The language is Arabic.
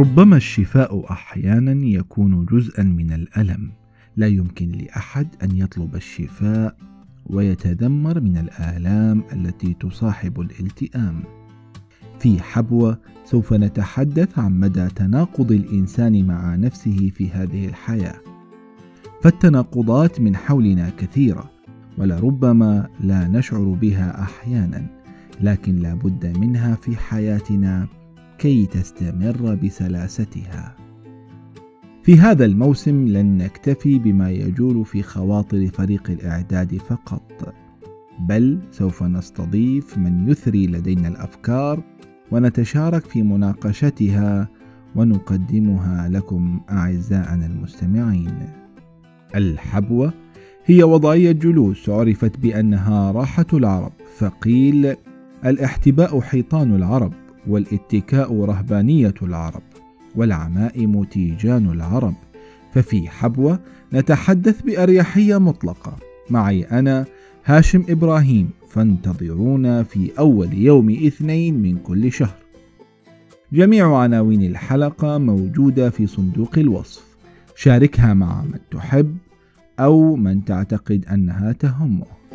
ربما الشفاء أحيانا يكون جزءا من الألم، لا يمكن لأحد أن يطلب الشفاء ويتذمر من الآلام التي تصاحب الالتئام. في حبوة سوف نتحدث عن مدى تناقض الإنسان مع نفسه في هذه الحياة، فالتناقضات من حولنا كثيرة ولربما لا نشعر بها أحيانا، لكن لا بد منها في حياتنا كي تستمر بسلاستها. في هذا الموسم لن نكتفي بما يجول في خواطر فريق الإعداد فقط، بل سوف نستضيف من يثري لدينا الأفكار ونتشارك في مناقشتها ونقدمها لكم أعزائنا المستمعين. الحبوة هي وضعية جلوس عرفت بأنها راحة العرب، فقيل الاحتباء حيطان العرب، والاتكاء رهبانية العرب، والعمائم تيجان العرب. ففي حبوة نتحدث بأريحية مطلقة. معي أنا هاشم إبراهيم، فانتظرونا في أول يوم اثنين من كل شهر. جميع عناوين الحلقة موجودة في صندوق الوصف، شاركها مع من تحب أو من تعتقد أنها تهمه.